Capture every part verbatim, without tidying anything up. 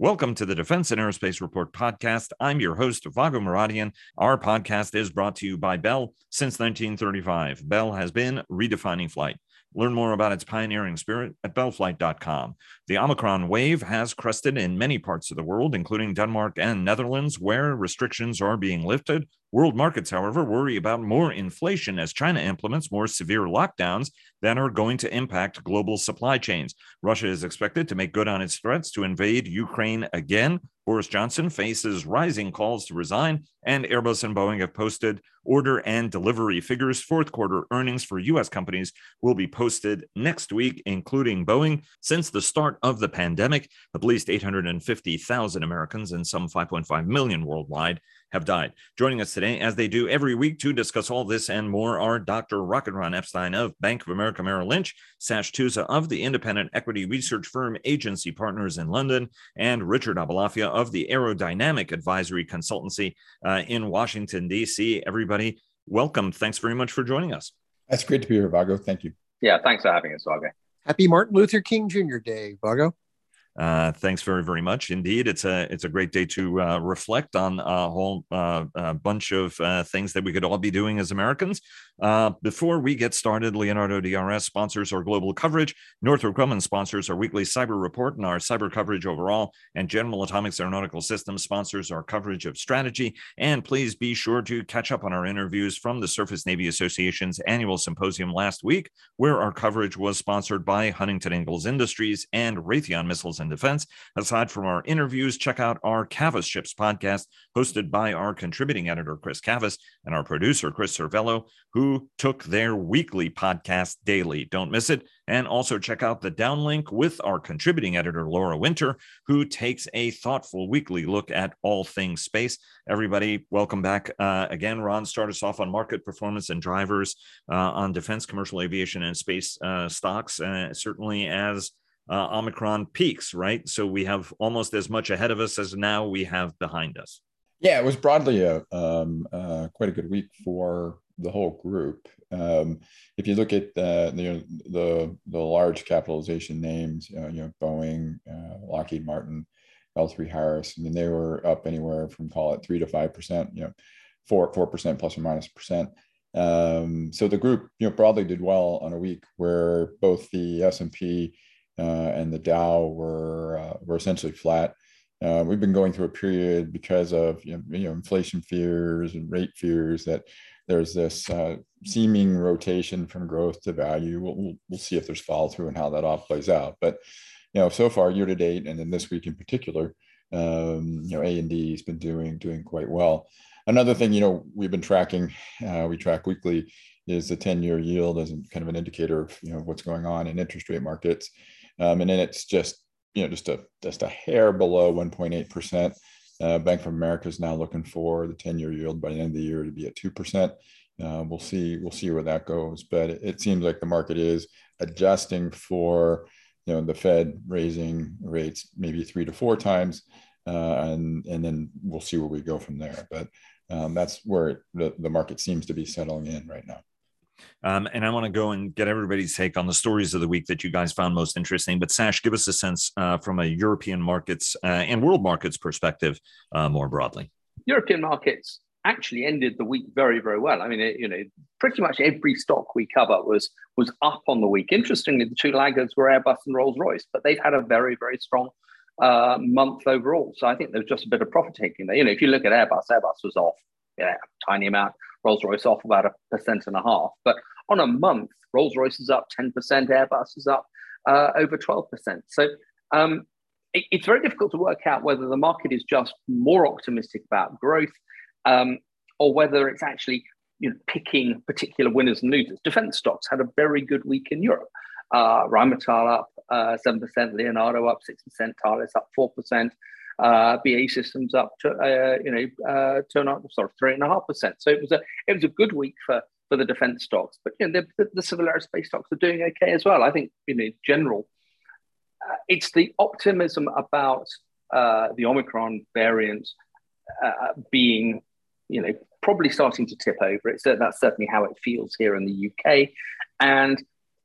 Welcome to the Defense and Aerospace Report podcast. I'm your host, Vago Maradian. Our podcast is brought to you by Bell since nineteen thirty-five. Bell has been redefining flight. Learn more about its pioneering spirit at bell flight dot com. The Omicron wave has crested in many parts of the world, including Denmark and Netherlands, where restrictions are being lifted. World markets, however, worry about more inflation as China implements more severe lockdowns that are going to impact global supply chains. Russia is expected to make good on its threats to invade Ukraine again. Boris Johnson faces rising calls to resign, and Airbus and Boeing have posted order and delivery figures. Fourth quarter earnings for U S companies will be posted next week, including Boeing. Since the start of the pandemic, at least eight hundred fifty thousand Americans and some five point five million worldwide have died. Joining us today, as they do every week, to discuss all this and more are Doctor Rocket Ron Epstein of Bank of America Merrill Lynch, Sash Tusa of the independent equity research firm Agency Partners in London, and Richard Abalafia of the Aerodynamic Advisory Consultancy uh, in Washington, D C. Everybody, welcome. Thanks very much for joining us. That's great to be here, Vago. Thank you. Yeah, thanks for having us, Vago. Happy Martin Luther King Junior Day, Vago. Uh, thanks very, very much indeed. It's a it's a great day to uh, reflect on a whole uh, a bunch of uh, things that we could all be doing as Americans. Uh, before we get started, Leonardo D R S sponsors our global coverage. Northrop Grumman sponsors our weekly cyber report and our cyber coverage overall. And General Atomics Aeronautical Systems sponsors our coverage of strategy. And please be sure to catch up on our interviews from the Surface Navy Association's annual symposium last week, where our coverage was sponsored by Huntington Ingalls Industries and Raytheon Missiles and Defense. Aside from our interviews, check out our Cavas Ships podcast, hosted by our contributing editor, Chris Cavas, and our producer, Chris Cervello, who took their weekly podcast daily. Don't miss it. And also check out the downlink with our contributing editor, Laura Winter, who takes a thoughtful weekly look at all things space. Everybody, welcome back. Uh, again, Ron, start us off on market performance and drivers uh, on defense, commercial aviation, and space uh, stocks, uh, certainly as uh, Omicron peaks, right? So we have almost as much ahead of us as now we have behind us. Yeah, it was broadly a um, uh, quite a good week for the whole group. Um, if you look at the the, the, the large capitalization names, you know, you know Boeing, uh, Lockheed Martin, L three Harris, I mean, they were up anywhere from, call it, three to five percent, you know, four four percent plus or minus percent. Um, so the group, you know, broadly did well on a week where both the S and P uh, and the Dow were uh, were essentially flat. Uh, we've been going through a period because of you know, you know inflation fears and rate fears that there's this uh, seeming rotation from growth to value. We'll, we'll, we'll see if there's follow through and how that all plays out. But you know, so far year to date, and then this week in particular, um, you know, A and D has been doing doing quite well. Another thing, you know, we've been tracking, uh, we track weekly, is the ten-year yield as kind of an indicator of you know what's going on in interest rate markets, um, and then it's just you know just a just a hair below one point eight percent. Uh, Bank of America is now looking for the ten-year yield by the end of the year to be at two percent. Uh, we'll see. We'll see where that goes. But it, it seems like the market is adjusting for, you know, the Fed raising rates maybe three to four times, uh, and and then we'll see where we go from there. But um, that's where it, the, the market seems to be settling in right now. Um, and I want to go and get everybody's take on the stories of the week that you guys found most interesting. But Sash, give us a sense uh, from a European markets uh, and world markets perspective uh, more broadly. European markets actually ended the week very, very well. I mean, it, you know, pretty much every stock we cover was was up on the week. Interestingly, the two laggards were Airbus and Rolls-Royce, but they've had a very, very strong uh, month overall. So I think there's just a bit of profit taking there. You know, if you look at Airbus, Airbus was off you know, a tiny amount. Rolls-Royce off about a percent and a half. But on a month, Rolls-Royce is up ten percent, Airbus is up uh, over twelve percent. So um, it, it's very difficult to work out whether the market is just more optimistic about growth um, or whether it's actually you know, picking particular winners and losers. Defense stocks had a very good week in Europe. Uh, Rheinmetall up uh, seven percent, Leonardo up six percent, Thales up four percent. Uh, B A systems up to uh, you know uh, turn up sort of three and a half percent. So it was a it was a good week for for the defense stocks, but you know the, the, the civil aerospace stocks are doing okay as well. I think you know in general, uh, it's the optimism about uh, the Omicron variant uh, being you know probably starting to tip over. It's that's certainly how it feels here in the U K, and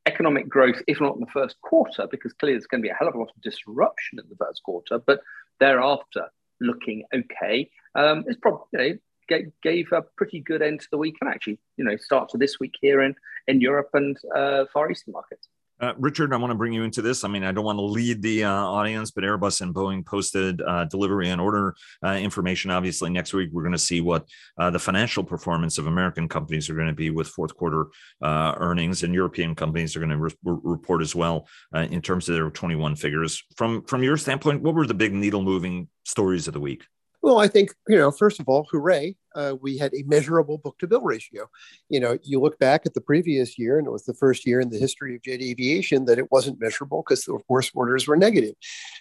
economic growth, if not in the first quarter, because clearly there's going to be a hell of a lot of disruption in the first quarter, but thereafter looking okay. Um, it's probably, you know, g- gave a pretty good end to the week, and actually, you know, start to this week here in, in Europe and uh, Far Eastern markets. Uh, Richard, I want to bring you into this. I mean, I don't want to lead the uh, audience, but Airbus and Boeing posted uh, delivery and order uh, information. Obviously, next week, we're going to see what uh, the financial performance of American companies are going to be with fourth quarter uh, earnings, and European companies are going to re- report as well uh, in terms of their twenty-one figures. From, from your standpoint, what were the big needle-moving stories of the week? Well, I think, you know, first of all, hooray, uh, we had a measurable book-to-bill ratio. You know, you look back at the previous year, and it was the first year in the history of J D Aviation that it wasn't measurable because the worst orders were negative.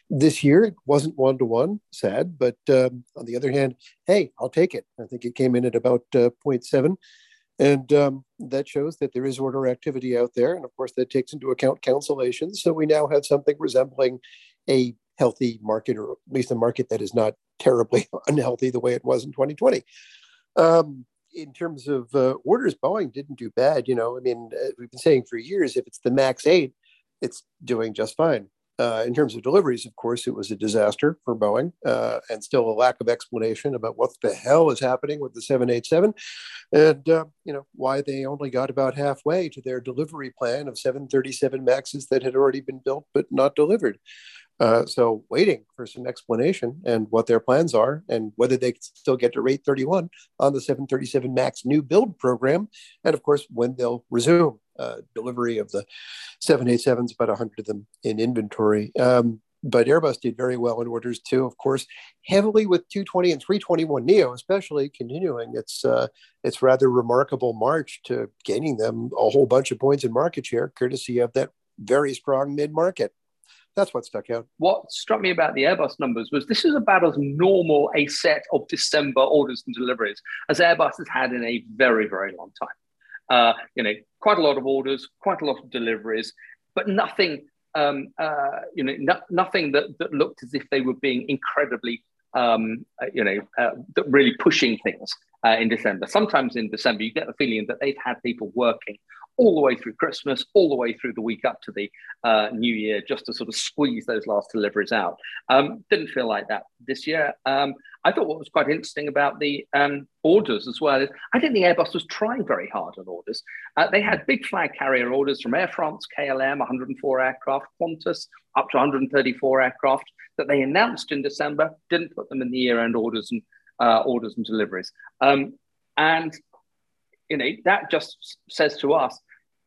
This year, it wasn't one-to-one, sad, but um, on the other hand, hey, I'll take it. I think it came in at about uh, zero point seven, and um, that shows that there is order activity out there, and of course, that takes into account cancellations, so we now have something resembling a healthy market, or at least a market that is not terribly unhealthy the way it was in twenty twenty. Um, in terms of uh, orders, Boeing didn't do bad. You know, I mean, as we've been saying for years, if it's the MAX eight, it's doing just fine. Uh, in terms of deliveries, of course, it was a disaster for Boeing, uh, and still a lack of explanation about what the hell is happening with the seven eighty-seven, and uh, you know, why they only got about halfway to their delivery plan of seven thirty-seven MAXes that had already been built but not delivered. Uh, so waiting for some explanation and what their plans are and whether they can still get to rate thirty-one on the seven thirty-seven MAX new build program. And of course, when they'll resume uh, delivery of the seven eighty-sevens, about one hundred of them in inventory. Um, but Airbus did very well in orders too, of course, heavily with two twenty and three twenty-one neo, especially continuing its uh, its rather remarkable march to gaining them a whole bunch of points in market share, courtesy of that very strong mid-market. That's what stuck out. What struck me about the Airbus numbers was this is about as normal a set of December orders and deliveries as Airbus has had in a very, very long time. Uh, you know, quite a lot of orders, quite a lot of deliveries, but nothing, um, uh, you know, no, nothing that, that looked as if they were being incredibly, um, uh, you know, uh, really pushing things uh, in December. Sometimes in December, you get the feeling that they've had people working all the way through Christmas, all the way through the week up to the uh, New Year, just to sort of squeeze those last deliveries out. Um, didn't feel like that this year. Um, I thought what was quite interesting about the um, orders as well is I didn't think Airbus was trying very hard on orders. Uh, they had big flag carrier orders from Air France, K L M, one hundred four aircraft, Qantas, up to one hundred thirty-four aircraft that they announced in December, didn't put them in the year-end orders and uh, orders and deliveries. Um, and You know, that just says to us,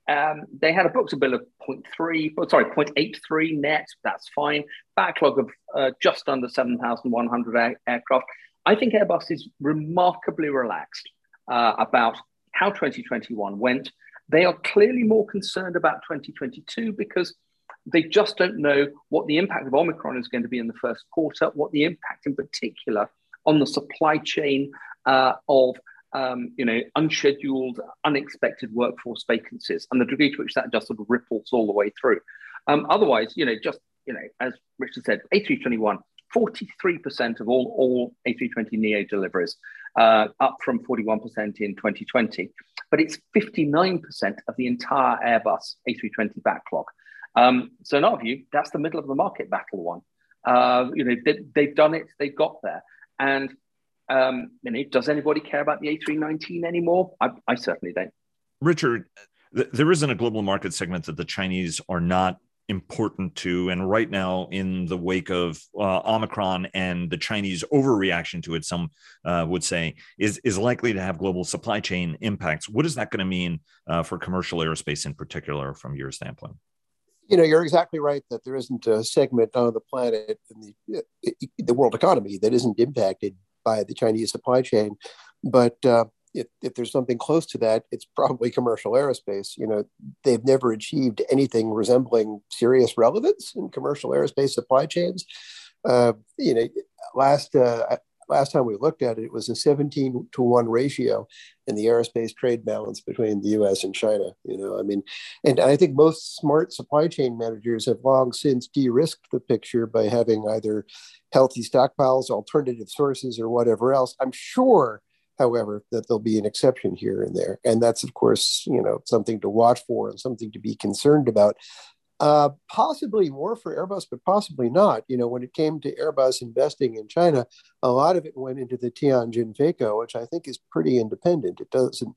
um, they had a book-to-bill of zero point three, sorry, zero point eight three net. That's fine. Backlog of uh, just under seven thousand one hundred air- aircraft. I think Airbus is remarkably relaxed uh, about how twenty twenty-one went. They are clearly more concerned about twenty twenty-two because they just don't know what the impact of Omicron is going to be in the first quarter, what the impact in particular on the supply chain uh, of Um, you know, unscheduled, unexpected workforce vacancies, and the degree to which that just sort of ripples all the way through. Um, otherwise, you know, just, you know, as Richard said, A three twenty-one, forty-three percent of all, all A three twenty neo deliveries, uh, up from forty-one percent in twenty twenty, but it's fifty-nine percent of the entire Airbus A three twenty backlog. Um, so in our view, that's the middle of the market battle one. Uh, you know, they, they've done it, they've got there. And Um, you know, does anybody care about the A three nineteen anymore? I, I certainly don't. Richard, th- there isn't a global market segment that the Chinese are not important to. And right now, in the wake of uh, Omicron and the Chinese overreaction to it, some uh, would say, is, is likely to have global supply chain impacts. What is that going to mean uh, for commercial aerospace in particular from your standpoint? You know, you're exactly right that there isn't a segment on the planet in the, the world economy that isn't impacted by the Chinese supply chain. But uh, if, if there's something close to that, it's probably commercial aerospace. You know, they've never achieved anything resembling serious relevance in commercial aerospace supply chains. Uh, you know, last uh, last time we looked at it, it was a seventeen to one ratio in the aerospace trade balance between the U S and China. You know, I mean, and I think most smart supply chain managers have long since de-risked the picture by having either healthy stockpiles, alternative sources, or whatever else. I'm sure, however, that there'll be an exception here and there. And that's, of course, you know, something to watch for and something to be concerned about. Uh, possibly war for Airbus, but possibly not. You know, when it came to Airbus investing in China, a lot of it went into the Tianjin FACO, which I think is pretty independent. It doesn't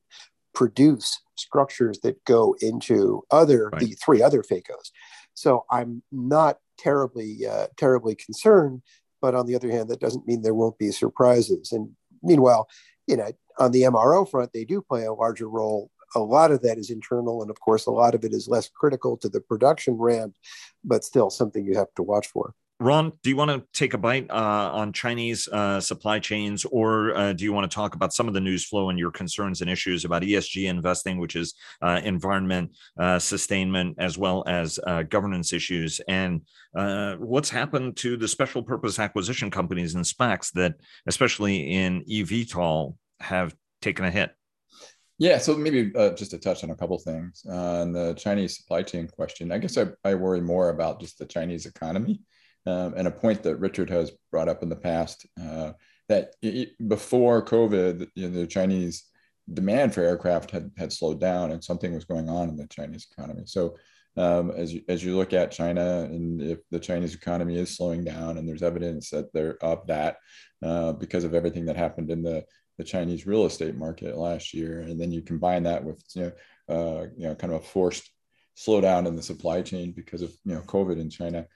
produce structures that go into other right. the three other FACOs. So I'm not terribly, uh, terribly concerned. But on the other hand, that doesn't mean there won't be surprises. And meanwhile, you know, on the M R O front, they do play a larger role. A lot of that is internal. And of course, a lot of it is less critical to the production ramp, but still something you have to watch for. Ron, do you want to take a bite uh, on Chinese uh, supply chains, or uh, do you want to talk about some of the news flow and your concerns and issues about E S G investing, which is uh, environment, uh, sustainment, as well as uh, governance issues, and uh, what's happened to the special purpose acquisition companies and SPACs that, especially in eVTOL, have taken a hit? Yeah, so maybe uh, just to touch on a couple of things uh, on the Chinese supply chain question. I guess I, I worry more about just the Chinese economy. Um, and a point that Richard has brought up in the past, uh, that it, before COVID, you know, the Chinese demand for aircraft had, had slowed down, and something was going on in the Chinese economy. So um, as, you, as you look at China, and if the Chinese economy is slowing down, and there's evidence that they're of that uh, because of everything that happened in the, the Chinese real estate market last year, and then you combine that with, you know, uh, you know, kind of a forced slowdown in the supply chain because of, you know, COVID in China.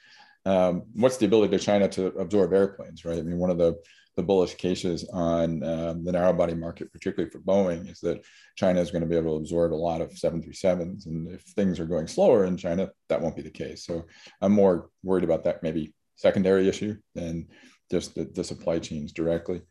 Um, what's the ability to China to absorb airplanes, right? I mean, one of the, the bullish cases on um, the narrow body market, particularly for Boeing, is that China is going to be able to absorb a lot of seven thirty-sevens. And if things are going slower in China, that won't be the case. So I'm more worried about that maybe secondary issue than just the, the supply chains directly.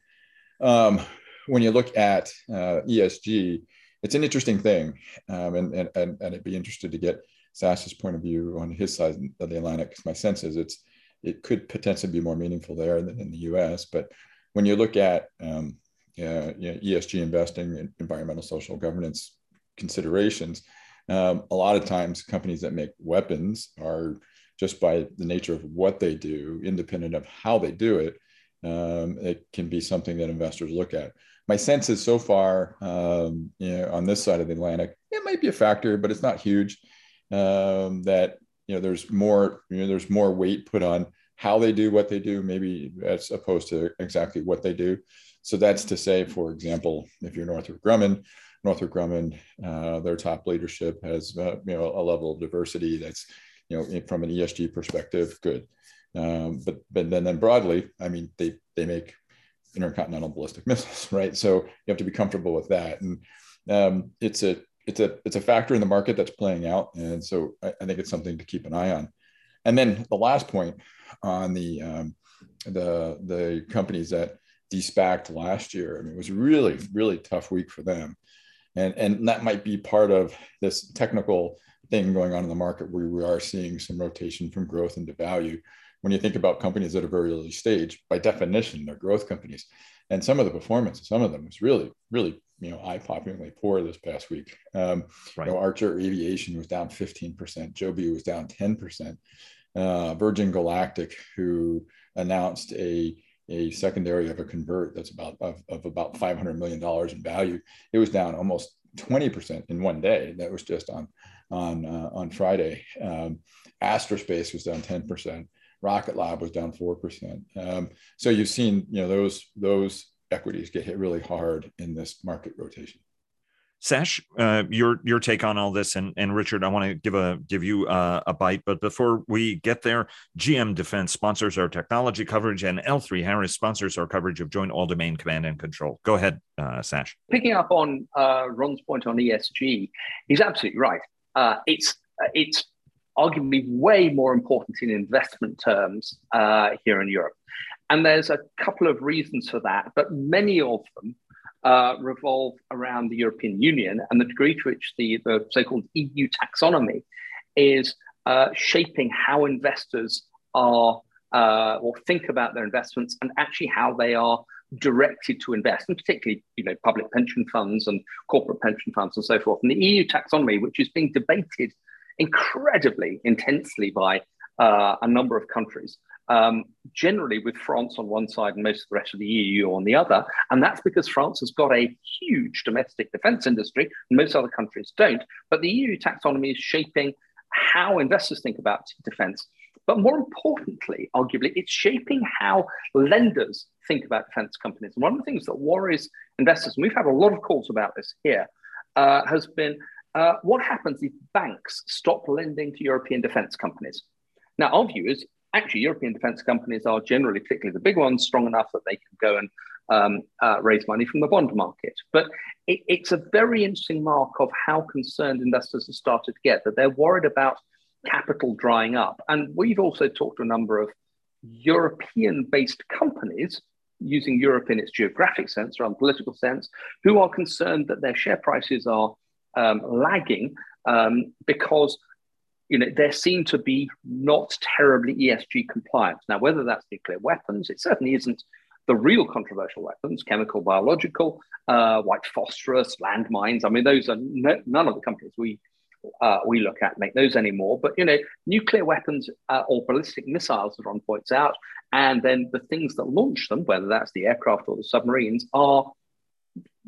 Um, when you look at uh, E S G, it's an interesting thing. Um, and, and, and I'd be interested to get Sash's point of view on his side of the Atlantic, because my sense is it's it could potentially be more meaningful there than in the U S. But when you look at um, uh, you know, E S G investing and environmental, social, governance considerations, um, a lot of times companies that make weapons are, just by the nature of what they do, independent of how they do it, um, it can be something that investors look at. My sense is so far, um, you know, on this side of the Atlantic, it might be a factor, but it's not huge. Um, that, you know, there's more, you know, there's more weight put on how they do what they do, maybe as opposed to exactly what they do. So that's to say, for example, if you're Northrop Grumman, Northrop Grumman, uh, their top leadership has, uh, you know, a level of diversity that's, you know, from an E S G perspective, good. Um, but, but then, then broadly, I mean, they, they make intercontinental ballistic missiles, right? So you have to be comfortable with that. And um, it's a, It's a it's a factor in the market that's playing out, and so I, I think it's something to keep an eye on. And then the last point on the um, the the companies that de-SPAC'd last year. I mean, it was a really really tough week for them, and and that might be part of this technical thing going on in the market where we are seeing some rotation from growth into value. When you think about companies that are very early stage, by definition, they're growth companies, and some of the performance of some of them was really really. You know, eye-poppingly poor this past week. Um, right. You know, Archer Aviation was down fifteen percent. Joby was down ten percent. Uh, Virgin Galactic, who announced a a secondary of a convert that's about of, of about five hundred million dollars in value, it was down almost twenty percent in one day. That was just on on uh, on Friday. Um, Astrospace was down ten percent. Rocket Lab was down four percent. Um, so you've seen, you know, those those. equities get hit really hard in this market rotation. Sash, uh, your your take on all this, and, and Richard, I want to give a give you uh, a bite, but before we get there, G M Defense sponsors our technology coverage, and L three Harris sponsors our coverage of Joint All Domain Command and Control. Go ahead, uh, Sash. Picking up on uh, Ron's point on E S G, he's absolutely right. Uh, it's uh, it's arguably way more important in investment terms uh, here in Europe. And there's a couple of reasons for that, but many of them uh, revolve around the European Union and the degree to which the, the so-called E U taxonomy is uh, shaping how investors are uh, or think about their investments, and actually how they are directed to invest, and particularly, you know, public pension funds and corporate pension funds and so forth. And the E U taxonomy, which is being debated incredibly intensely by uh, a number of countries, Um, generally with France on one side and most of the rest of the E U on the other. And that's because France has got a huge domestic defense industry, and most other countries don't. But the E U taxonomy is shaping how investors think about defense, but more importantly, arguably, it's shaping how lenders think about defense companies. And one of the things that worries investors, and we've had a lot of calls about this here, uh, has been uh, what happens if banks stop lending to European defense companies? Now, our view is actually European defense companies are generally, particularly the big ones, strong enough that they can go and um, uh, raise money from the bond market. But it, it's a very interesting mark of how concerned investors have started to get, that they're worried about capital drying up. And we've also talked to a number of European-based companies, using Europe in its geographic sense rather than political sense, who are concerned that their share prices are um, lagging um, because you know, they seem to be not terribly E S G compliant. Now, whether that's nuclear weapons, it certainly isn't the real controversial weapons, chemical, biological, uh, white phosphorus, landmines. I mean, those are no, none of the companies we uh, we look at make those anymore. But, you know, nuclear weapons uh, or ballistic missiles, that Ron points out, and then the things that launch them, whether that's the aircraft or the submarines, are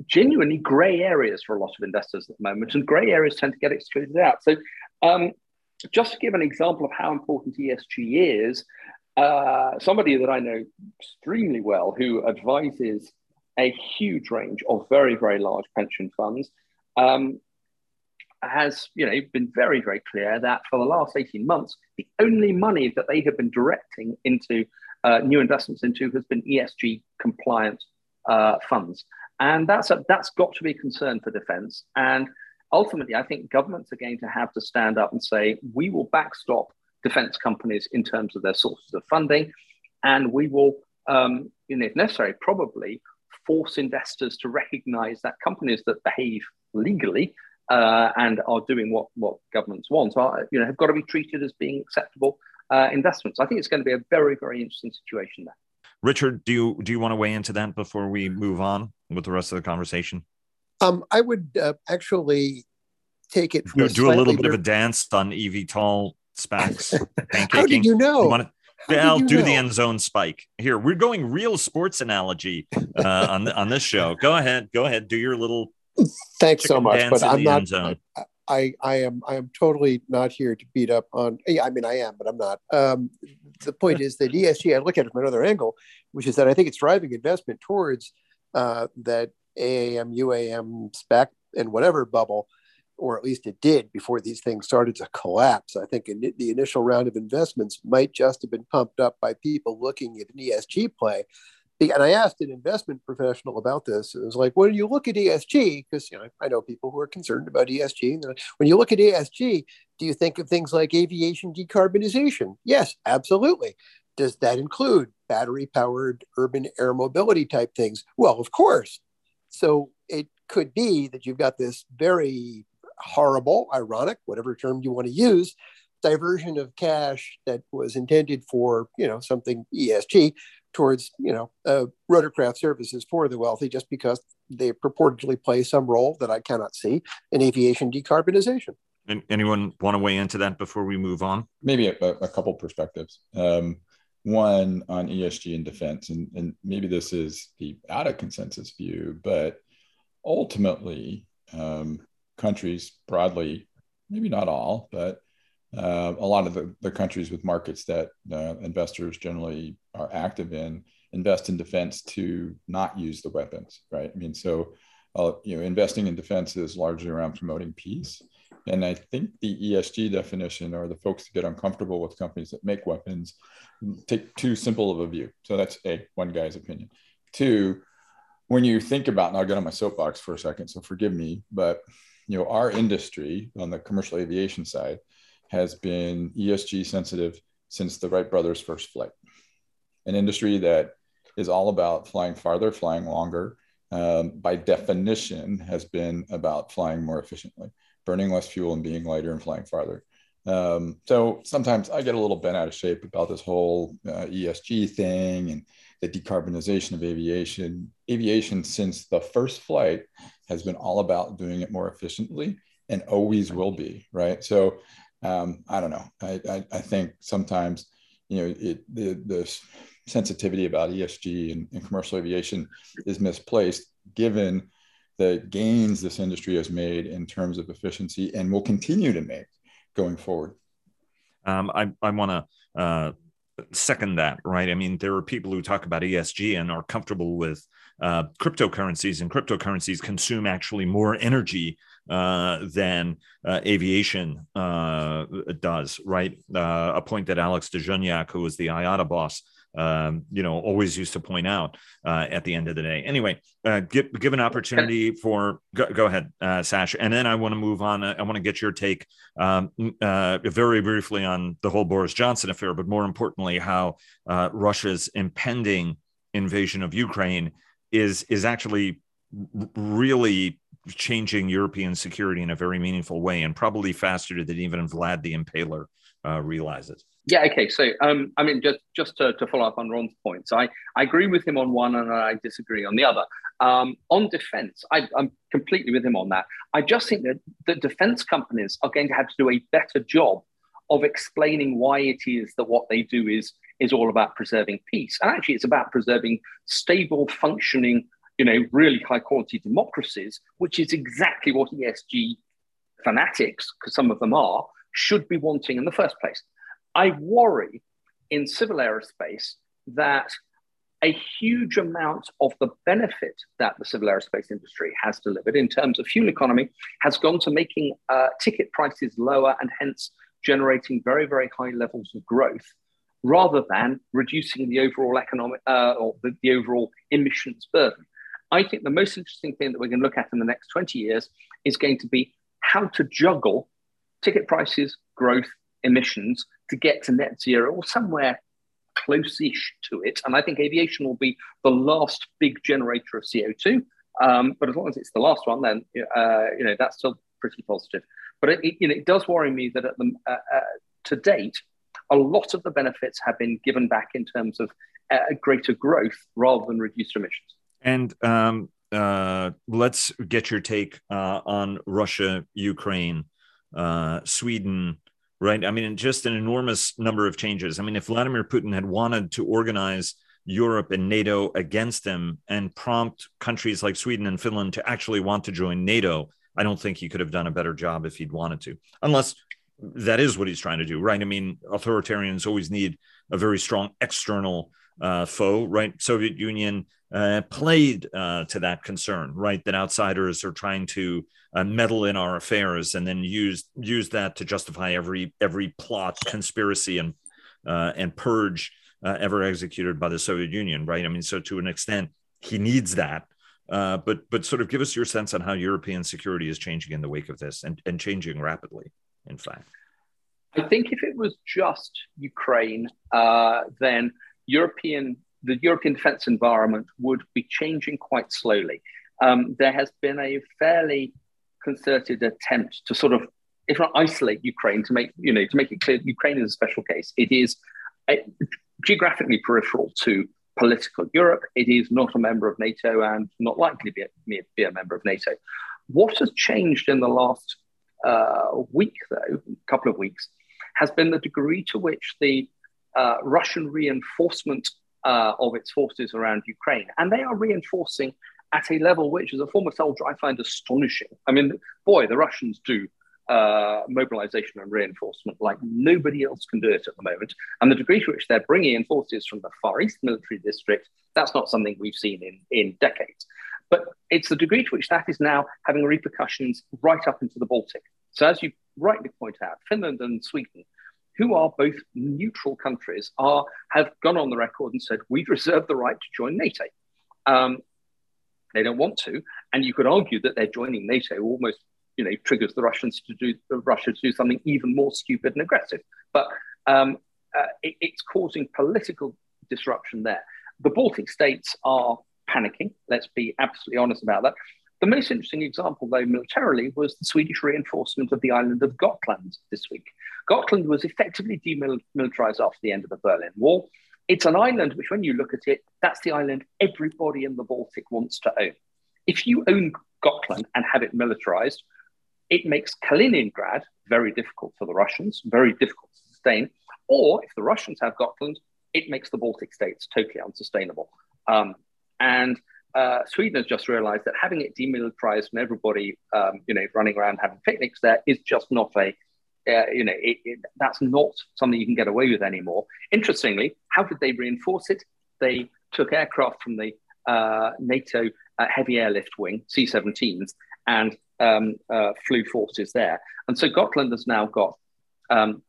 genuinely grey areas for a lot of investors at the moment. And grey areas tend to get excluded out. So, um, just to give an example of how important E S G is, uh, somebody that I know extremely well who advises a huge range of very, very large pension funds um, has you know, been very, very clear that for the last eighteen months, the only money that they have been directing into uh, new investments into has been E S G compliant uh, funds. And that's, a, that's got to be a concern for defense. And ultimately, I think governments are going to have to stand up and say, we will backstop defense companies in terms of their sources of funding, and we will, um, you know, if necessary, probably force investors to recognize that companies that behave legally uh, and are doing what, what governments want are, you know, have got to be treated as being acceptable uh, investments. I think it's going to be a very, very interesting situation there. Richard, do you, do you want to weigh into that before we move on with the rest of the conversation? Um, I would uh, actually take it. From do, a do a little bit different... of a dance on eVTOL SPACs. How did you know? You wanna... I'll you do know? the end zone spike here. We're going real sports analogy uh, on the, on this show. Go ahead, go ahead. Do your little. Thanks so much, but I'm not. I, I am I am totally not here to beat up on. Yeah, I mean I am, but I'm not. Um, the point is that E S G. I look at it from another angle, which is that I think it's driving investment towards uh, that. A A M, U A M, SPAC, and whatever bubble, or at least it did before these things started to collapse. I think in the initial round of investments might just have been pumped up by people looking at an E S G play. And I asked an investment professional about this. And it was like, when you look at E S G, because you know I know people who are concerned about E S G. And like, when you look at E S G, do you think of things like aviation decarbonization? Yes, absolutely. Does that include battery-powered urban air mobility type things? Well, of course. So it could be that you've got this very horrible, ironic, whatever term you want to use, diversion of cash that was intended for, you know, something E S G towards, you know, uh, rotorcraft services for the wealthy, just because they purportedly play some role that I cannot see in aviation decarbonization. And anyone want to weigh into that before we move on? Maybe a, a couple perspectives. Um, One on E S G and defense, and, and maybe this is the out of consensus view, but ultimately um, countries broadly, maybe not all, but uh, a lot of the, the countries with markets that uh, investors generally are active in, invest in defense to not use the weapons, right? I mean, so, uh, you know, investing in defense is largely around promoting peace. And I think the E S G definition, or the folks that get uncomfortable with companies that make weapons, take too simple of a view. So that's a one guy's opinion. Two, when you think about, and I'll get on my soapbox for a second, so forgive me, but you know, our industry on the commercial aviation side has been E S G sensitive since the Wright brothers' first flight. An industry that is all about flying farther, flying longer, um, by definition has been about flying more efficiently, burning less fuel and being lighter and flying farther. Um, so sometimes I get a little bent out of shape about this whole uh, E S G thing and the decarbonization of aviation. Aviation since the first flight has been all about doing it more efficiently and always will be, right? So um, I don't know. I, I, I think sometimes, you know, it, the, the sensitivity about E S G and, and commercial aviation is misplaced given the gains this industry has made in terms of efficiency and will continue to make going forward. Um, I, I want to uh, second that, right? I mean, there are people who talk about E S G and are comfortable with uh, cryptocurrencies, and cryptocurrencies consume actually more energy uh, than uh, aviation uh, does, right? Uh, a point that Alex DeJoignac, who was the IATA boss, Um, you know, always used to point out uh, at the end of the day. Anyway, uh, give, give an opportunity for, go, go ahead, uh, Sash. And then I want to move on. Uh, I want to get your take um, uh, very briefly on the whole Boris Johnson affair, but more importantly, how uh, Russia's impending invasion of Ukraine is, is actually really changing European security in a very meaningful way, and probably faster than even Vlad the Impaler uh, realizes. Yeah, okay. So, um, I mean, just, just to, to follow up on Ron's points, I, I agree with him on one and I disagree on the other. Um, on defense, I, I'm completely with him on that. I just think that the defense companies are going to have to do a better job of explaining why it is that what they do is, is all about preserving peace. And actually, it's about preserving stable, functioning, you know, really high-quality democracies, which is exactly what E S G fanatics, because some of them are, should be wanting in the first place. I worry in civil aerospace that a huge amount of the benefit that the civil aerospace industry has delivered in terms of fuel economy has gone to making uh, ticket prices lower and hence generating very, very high levels of growth, rather than reducing the overall economic uh, or the, the overall emissions burden. I think the most interesting thing that we're going to look at in the next twenty years is going to be how to juggle ticket prices, growth, emissions to get to net zero or somewhere close-ish to it. And I think aviation will be the last big generator of C O two. Um, but as long as it's the last one, then, uh, you know, that's still pretty positive. But it, it, you know, it does worry me that at the, uh, uh, to date, a lot of the benefits have been given back in terms of uh, greater growth rather than reduced emissions. And um, uh, let's get your take uh, on Russia, Ukraine, uh, Sweden, right? I mean, just an enormous number of changes. I mean, if Vladimir Putin had wanted to organize Europe and NATO against him and prompt countries like Sweden and Finland to actually want to join NATO, I don't think he could have done a better job if he'd wanted to, unless that is what he's trying to do, right? I mean, authoritarians always need a very strong external uh, foe, right? Soviet Union uh, played uh, to that concern, right? That outsiders are trying to Uh, meddle in our affairs, and then use use that to justify every every plot, conspiracy, and uh, and purge uh, ever executed by the Soviet Union, right? I mean, so to an extent, he needs that. Uh, but but sort of give us your sense on how European security is changing in the wake of this, and, and changing rapidly, in fact. I think if it was just Ukraine, uh, then European the European defense environment would be changing quite slowly. Um, there has been a fairly concerted attempt to sort of, if not isolate Ukraine, to make, you know, to make it clear Ukraine is a special case. It is a, geographically peripheral to political Europe. It is not a member of NATO and not likely to be a, be a member of NATO. What has changed in the last uh, week, though, couple of weeks, has been the degree to which the uh, Russian reinforcement uh, of its forces around Ukraine, and they are reinforcing at a level which, as a former soldier, I find astonishing. I mean, boy, the Russians do uh, mobilization and reinforcement like nobody else can do it at the moment. And the degree to which they're bringing in forces from the Far East military district, that's not something we've seen in, in decades. But it's the degree to which that is now having repercussions right up into the Baltic. So as you rightly point out, Finland and Sweden, who are both neutral countries, are have gone on the record and said, we reserve the right to join NATO. Um, They don't want to, and you could argue that their joining NATO almost, you know, triggers the Russians to do Russia to do something even more stupid and aggressive. But um, uh, it, it's causing political disruption there. The Baltic states are panicking. Let's be absolutely honest about that. The most interesting example, though, militarily, was the Swedish reinforcement of the island of Gotland this week. Gotland was effectively demilitarized after the end of the Berlin Wall. It's an island which, when you look at it, that's the island everybody in the Baltic wants to own. If you own Gotland and have it militarized, it makes Kaliningrad very difficult for the Russians, very difficult to sustain. Or if the Russians have Gotland, it makes the Baltic states totally unsustainable. Um, and uh, Sweden has just realized that having it demilitarized and everybody, um, you know, running around having picnics there is just not a uh, you know, it, it, that's not something you can get away with anymore. Interestingly, how did they reinforce it? They took aircraft from the uh, NATO uh, heavy airlift wing, C seventeens, and um, uh, flew forces there. And so Gotland has now got um,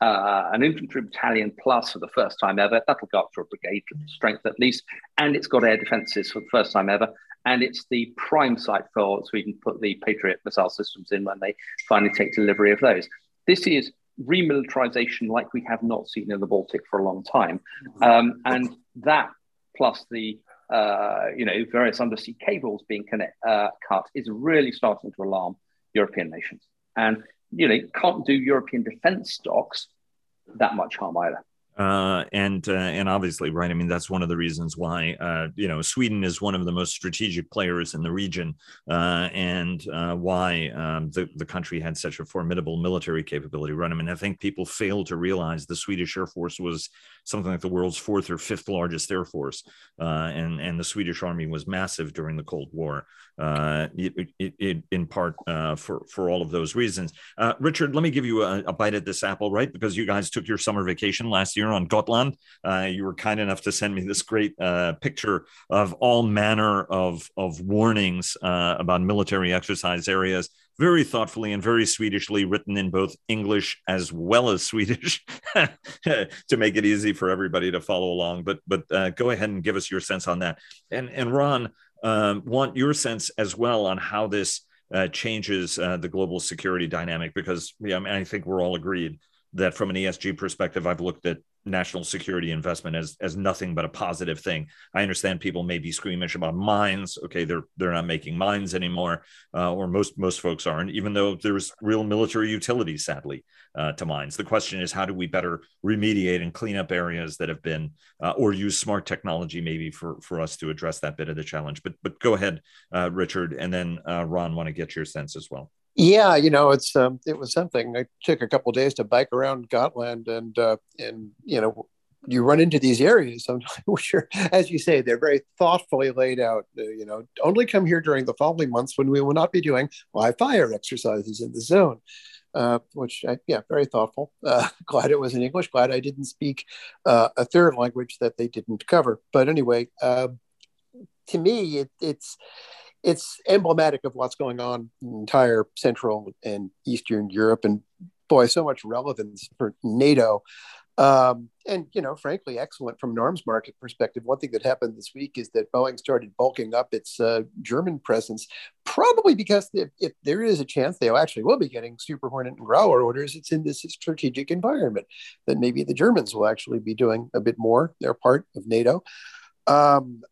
uh, an infantry battalion plus for the first time ever. That'll go up to a brigade strength at least. And it's got air defences for the first time ever. And it's the prime site for Sweden put the Patriot missile systems in when they finally take delivery of those. This is remilitarization like we have not seen in the Baltic for a long time. Um, and that, plus the uh, you know various undersea cables being connect, uh, cut, is really starting to alarm European nations. And you know can't do European defense stocks that much harm either. Uh, and uh, and obviously, right, I mean, that's one of the reasons why, uh, you know, Sweden is one of the most strategic players in the region, uh, and uh, why um, the, the country had such a formidable military capability, right? I mean, I think people fail to realize the Swedish Air Force was something like the world's fourth or fifth largest Air Force, uh, and, and the Swedish Army was massive during the Cold War, uh, it, it, it, in part uh, for, for all of those reasons. Uh, Richard, let me give you a, a bite at this apple, right? Because you guys took your summer vacation last year on Gotland. Uh, you were kind enough to send me this great uh, picture of all manner of, of warnings uh, about military exercise areas, very thoughtfully and very Swedishly written in both English as well as Swedish to make it easy for everybody to follow along. But but uh, go ahead and give us your sense on that. And, and Ron, um, want your sense as well on how this uh, changes uh, the global security dynamic, because yeah, I mean, I think we're all agreed that from an E S G perspective, I've looked at national security investment as, as nothing but a positive thing. I understand people may be squeamish about mines. Okay, they're they're not making mines anymore, uh, or most, most folks aren't, even though there's real military utility, sadly, uh, to mines. The question is, how do we better remediate and clean up areas that have been, uh, or use smart technology maybe for, for us to address that bit of the challenge? But, but go ahead, uh, Richard, and then uh, Ron, want to get your sense as well. Yeah, you know, it's um, it was something. I took a couple of days to bike around Gotland, and uh, and you know, you run into these areas sometimes, which are, as you say, they're very thoughtfully laid out. Uh, you know, only come here during the following months when we will not be doing live fire exercises in the zone. Uh, which, I, yeah, very thoughtful. Uh, glad it was in English. Glad I didn't speak uh, a third language that they didn't cover. But anyway, uh, to me, it, it's. It's emblematic of what's going on in entire Central and Eastern Europe, and boy, so much relevance for NATO. Um, and, you know, frankly, excellent from an arms market perspective. One thing that happened this week is that Boeing started bulking up its uh, German presence, probably because if, if there is a chance they actually will be getting Super Hornet and Growler orders, it's in this strategic environment that maybe the Germans will actually be doing a bit more, their part of NATO. Um,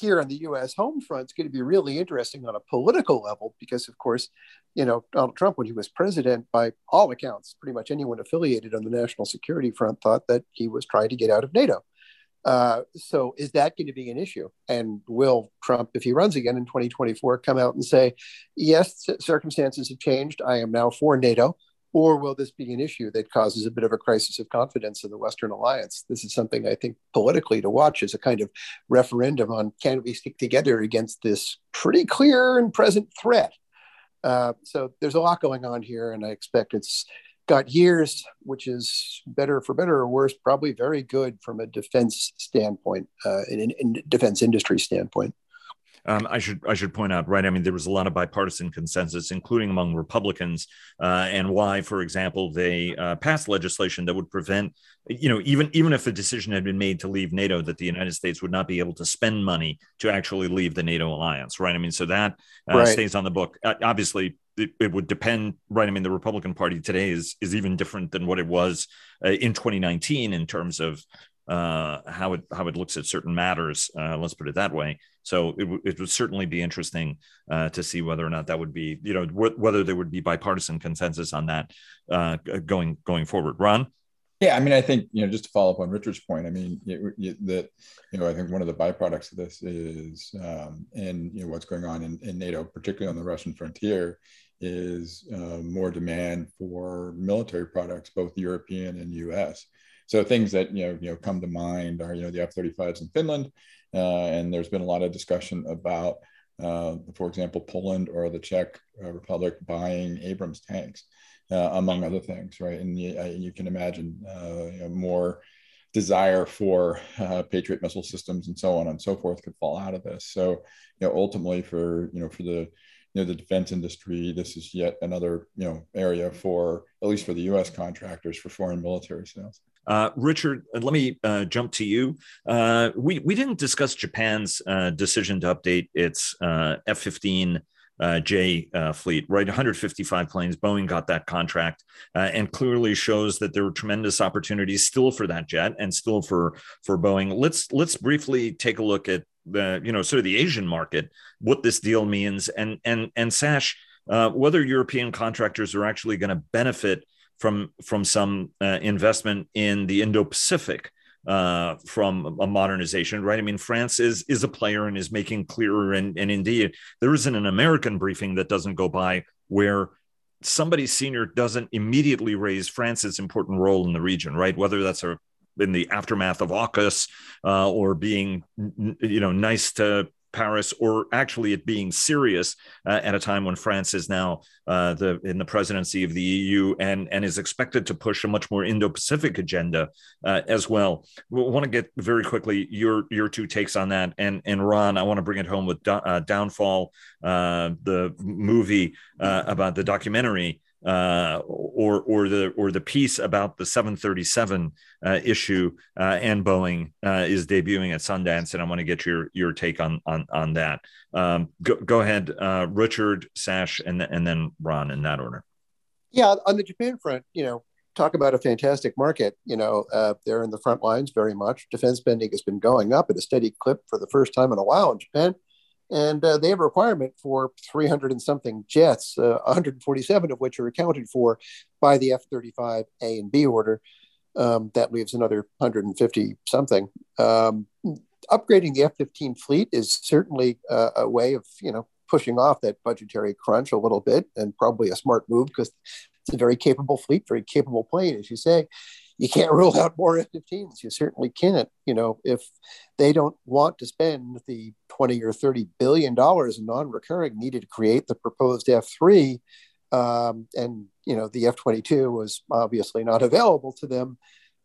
Here on the U S home front, it's going to be really interesting on a political level because, of course, you know, Donald Trump, when he was president, by all accounts, pretty much anyone affiliated on the national security front thought that he was trying to get out of NATO. Uh, so is that going to be an issue? And will Trump, if he runs again in twenty twenty-four, come out and say, yes, circumstances have changed. I am now for NATO. Or will this be an issue that causes a bit of a crisis of confidence in the Western alliance? This is something I think politically to watch as a kind of referendum on can we stick together against this pretty clear and present threat? Uh, so there's a lot going on here, and I expect it's got years, which is better for better or worse, probably very good from a defense standpoint, uh, in, in defense industry standpoint. Um, I should I should point out, right, I mean, there was a lot of bipartisan consensus, including among Republicans, uh, and why, for example, they uh, passed legislation that would prevent, you know, even even if a decision had been made to leave NATO, that the United States would not be able to spend money to actually leave the NATO alliance. Right. I mean, so that uh, right. stays on the book, uh, obviously. It, it would depend, right? I mean, the Republican Party today is is even different than what it was uh, in twenty nineteen in terms of uh, how it how it looks at certain matters. Uh, let's put it that way. So it, w- it would certainly be interesting uh, to see whether or not that would be, you know, w- whether there would be bipartisan consensus on that uh, going going forward. Ron? Yeah, I mean, I think, you know, just to follow up on Richard's point, I mean, that, you know, I think one of the byproducts of this is, um, and, you know, what's going on in, in NATO, particularly on the Russian frontier, is uh, more demand for military products, both European and U S. So things that, you know, you know come to mind are, you know, the F thirty-fives in Finland, uh, and there's been a lot of discussion about, uh, for example, Poland or the Czech Republic buying Abrams tanks. uh, among other things, right? And uh, you can imagine uh, you know, more desire for uh, Patriot missile systems and so on and so forth could fall out of this. So, you know, ultimately for, you know, for the, you know, the defense industry, this is yet another, you know, area for, at least for the U S contractors, for foreign military sales. Uh, Richard, let me uh, jump to you. Uh, we, we didn't discuss Japan's uh, decision to update its uh, F fifteen Uh, J uh, fleet, right? one hundred fifty-five planes. Boeing got that contract uh, and clearly shows that there are tremendous opportunities still for that jet and still for for Boeing. Let's let's briefly take a look at the, you know, sort of the Asian market, what this deal means, and and and Sash, uh, whether European contractors are actually going to benefit from from some uh, investment in the Indo-Pacific uh, from a modernization, right? I mean, France is, is a player and is making clearer. And, and indeed, there isn't an American briefing that doesn't go by where somebody senior doesn't immediately raise France's important role in the region, right? Whether that's a, in the aftermath of AUKUS uh, or being, you know, nice to Paris, or actually it being serious uh, at a time when France is now uh, the in the presidency of the E U and, and is expected to push a much more Indo-Pacific agenda uh, as well. We want to get very quickly your your two takes on that. And, and Ron, I want to bring it home with do, uh, Downfall, uh, the movie uh, about the documentary uh, or or the or the piece about the seven thirty-seven uh, issue uh, and Boeing uh, is debuting at Sundance, and I want to get your your take on on on that. Um, go, go ahead, uh, Richard, Sash, and and then Ron in that order. Yeah, on the Japan front, you know, talk about a fantastic market. You know, uh, they're in the front lines very much. Defense spending has been going up at a steady clip for the first time in a while in Japan. And uh, they have a requirement for three hundred and something jets, uh, one hundred forty-seven of which are accounted for by the F thirty-five A and B order. Um, that leaves another one hundred fifty something. Um, upgrading the F fifteen fleet is certainly uh, a way of, you know, pushing off that budgetary crunch a little bit, and probably a smart move because it's a very capable fleet, very capable plane, as you say. You can't rule out more F fifteens. You certainly can't. You know, if they don't want to spend the twenty or thirty billion dollars in non-recurring needed to create the proposed F three, um, and, you know, the F twenty-two was obviously not available to them,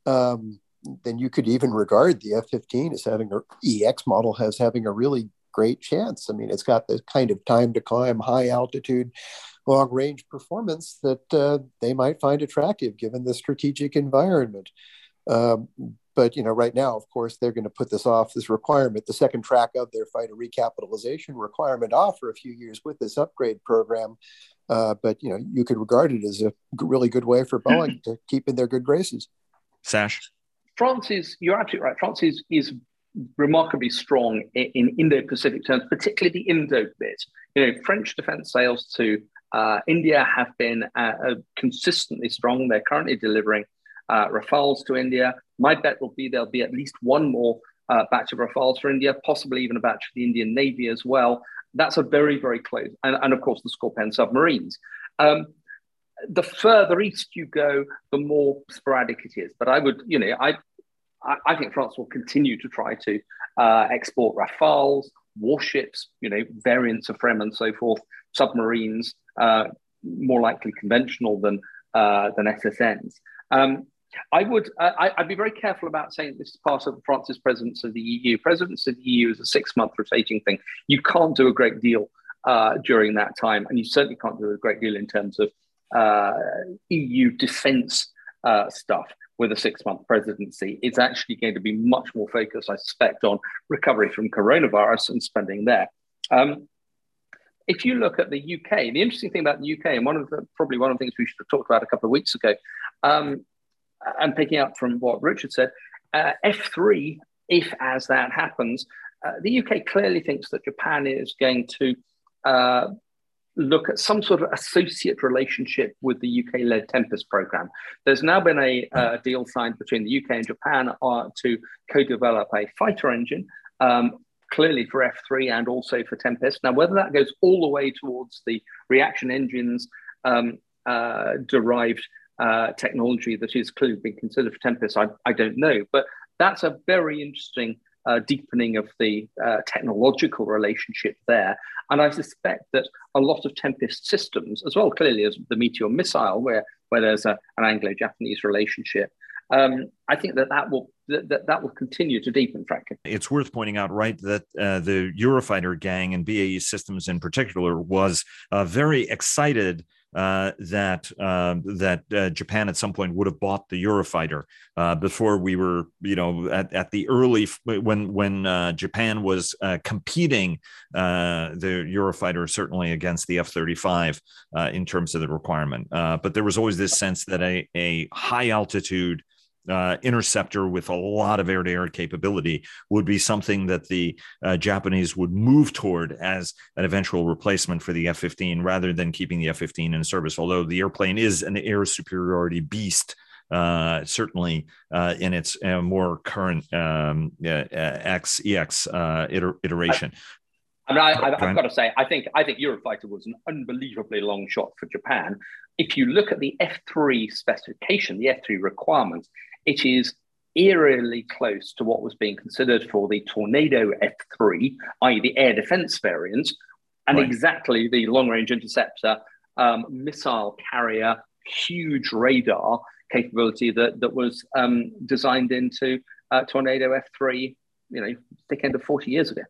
um, then you could even regard the F fifteen as having, or E X model has having a really great chance. I mean, it's got the kind of time to climb, high altitude, long-range performance that uh, they might find attractive given the strategic environment. Um, but, you know, right now, of course, they're going to put this off, this requirement, the second track of their fighter recapitalization requirement, off for a few years with this upgrade program. Uh, but, you know, you could regard it as a really good way for Boeing to keep in their good graces. Sash? France is, you're absolutely right, France is, is remarkably strong in, in Indo-Pacific terms, particularly the Indo bit. You know, French defense sales to Uh, India have been uh, consistently strong. They're currently delivering uh, Rafales to India. My bet will be there'll be at least one more uh, batch of Rafales for India, possibly even a batch for the Indian Navy as well. That's a very, very close. And, and of course, the Scorpion submarines. Um, the further east you go, the more sporadic it is. But I would, you know, I, I think France will continue to try to uh, export Rafales, warships, you know, variants of F R E M and so forth, submarines. Uh, more likely conventional than uh, than S S Ns. Um, I would uh, I, I'd be very careful about saying this is part of France's presidents of the E U. Presidents of the E U is a six-month rotating thing. You can't do a great deal uh, during that time, and you certainly can't do a great deal in terms of uh, E U defence uh, stuff with a six-month presidency. It's actually going to be much more focused, I suspect, on recovery from coronavirus and spending there. Um, If you look at the U K, the interesting thing about the U K, and one of the, probably one of the things we should have talked about a couple of weeks ago, um, and picking up from what Richard said, uh, F three, if as that happens, uh, the U K clearly thinks that Japan is going to uh, look at some sort of associate relationship with the U K-led Tempest program. There's now been a uh, deal signed between the U K and Japan uh, to co-develop a fighter engine, um, clearly for F three and also for Tempest. Now, whether that goes all the way towards the reaction engines um, uh, derived uh, technology that is clearly being considered for Tempest, I, I don't know. But that's a very interesting uh, deepening of the uh, technological relationship there. And I suspect that a lot of Tempest systems, as well clearly as the Meteor missile, where, where there's a, an Anglo-Japanese relationship, Um, I think that that will that, that will continue to deepen, frankly. It's worth pointing out, right, that uh, the Eurofighter gang and B A E Systems in particular was uh, very excited uh, that uh, that uh, Japan at some point would have bought the Eurofighter uh, before we were, you know, at, at the early when when uh, Japan was uh, competing uh, the Eurofighter certainly against the F thirty-five uh, in terms of the requirement. Uh, but there was always this sense that a, a high altitude Uh, interceptor with a lot of air-to-air capability would be something that the uh, Japanese would move toward as an eventual replacement for the F fifteen, rather than keeping the F fifteen in service, although the airplane is an air superiority beast, uh, certainly uh, in its uh, more current um, uh, X, E X uh, iter- iteration. I mean, I, I've, I've got to say, I think I think Eurofighter was an unbelievably long shot for Japan. If you look at the F three specification, the F three requirements, it is eerily close to what was being considered for the Tornado F three, that is the air defense variant, and right. exactly the long-range interceptor, um, missile carrier, huge radar capability that, that was um, designed into uh, Tornado F three, you know, thick end of forty years ago.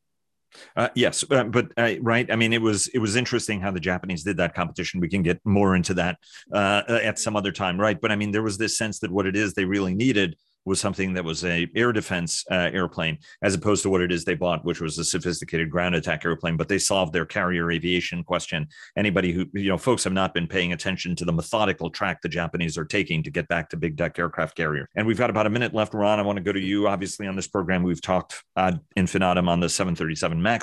Uh, yes, uh, but uh, right. I mean, it was it was interesting how the Japanese did that competition. We can get more into that uh, at some other time, right? But I mean, there was this sense that what it is they really needed was something that was a air defense uh, airplane, as opposed to what it is they bought, which was a sophisticated ground attack airplane. But they solved their carrier aviation question. Anybody who, you know, folks have not been paying attention to the methodical track the Japanese are taking to get back to big deck aircraft carrier. And we've got about a minute left, Ron. I want to go to you. Obviously, on this program, we've talked ad infinitum on the seven thirty-seven MAX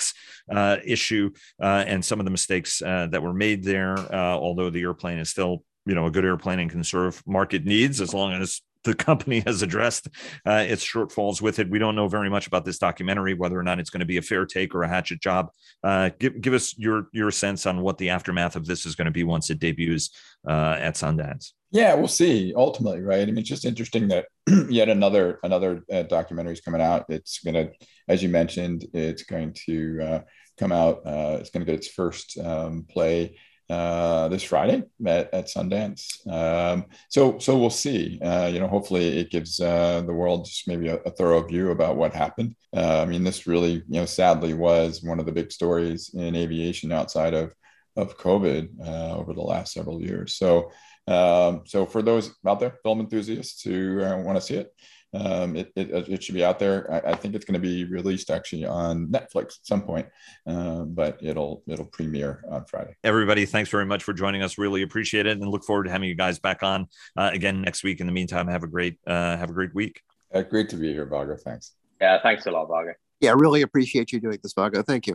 uh, issue uh, and some of the mistakes uh, that were made there, uh, although the airplane is still, you know, a good airplane and can serve market needs as long as the company has addressed uh, its shortfalls with it. We don't know very much about this documentary, whether or not it's going to be a fair take or a hatchet job. Uh, give, give us your your sense on what the aftermath of this is going to be once it debuts uh, at Sundance. Yeah, we'll see ultimately, right? I mean, it's just interesting that yet another another uh, documentary is coming out. It's going to, as you mentioned, it's going to uh, come out. Uh, it's going to get its first um, play uh this Friday at, at Sundance. Um, so so we'll see. Uh, you know, hopefully it gives uh, the world just maybe a, a thorough view about what happened. Uh, I mean, this really, you know, sadly was one of the big stories in aviation outside of of COVID uh, over the last several years. So um, so for those out there, film enthusiasts who uh, want to see it, Um, it, it, it should be out there. I, I think it's going to be released actually on Netflix at some point, uh, but it'll it'll premiere on Friday. Everybody, thanks very much for joining us. Really appreciate it, and look forward to having you guys back on uh, again next week. In the meantime, have a great uh, have a great week. Uh, great to be here, Vago. Thanks. Yeah, thanks a lot, Vago. Yeah, really appreciate you doing this, Vago. Thank you.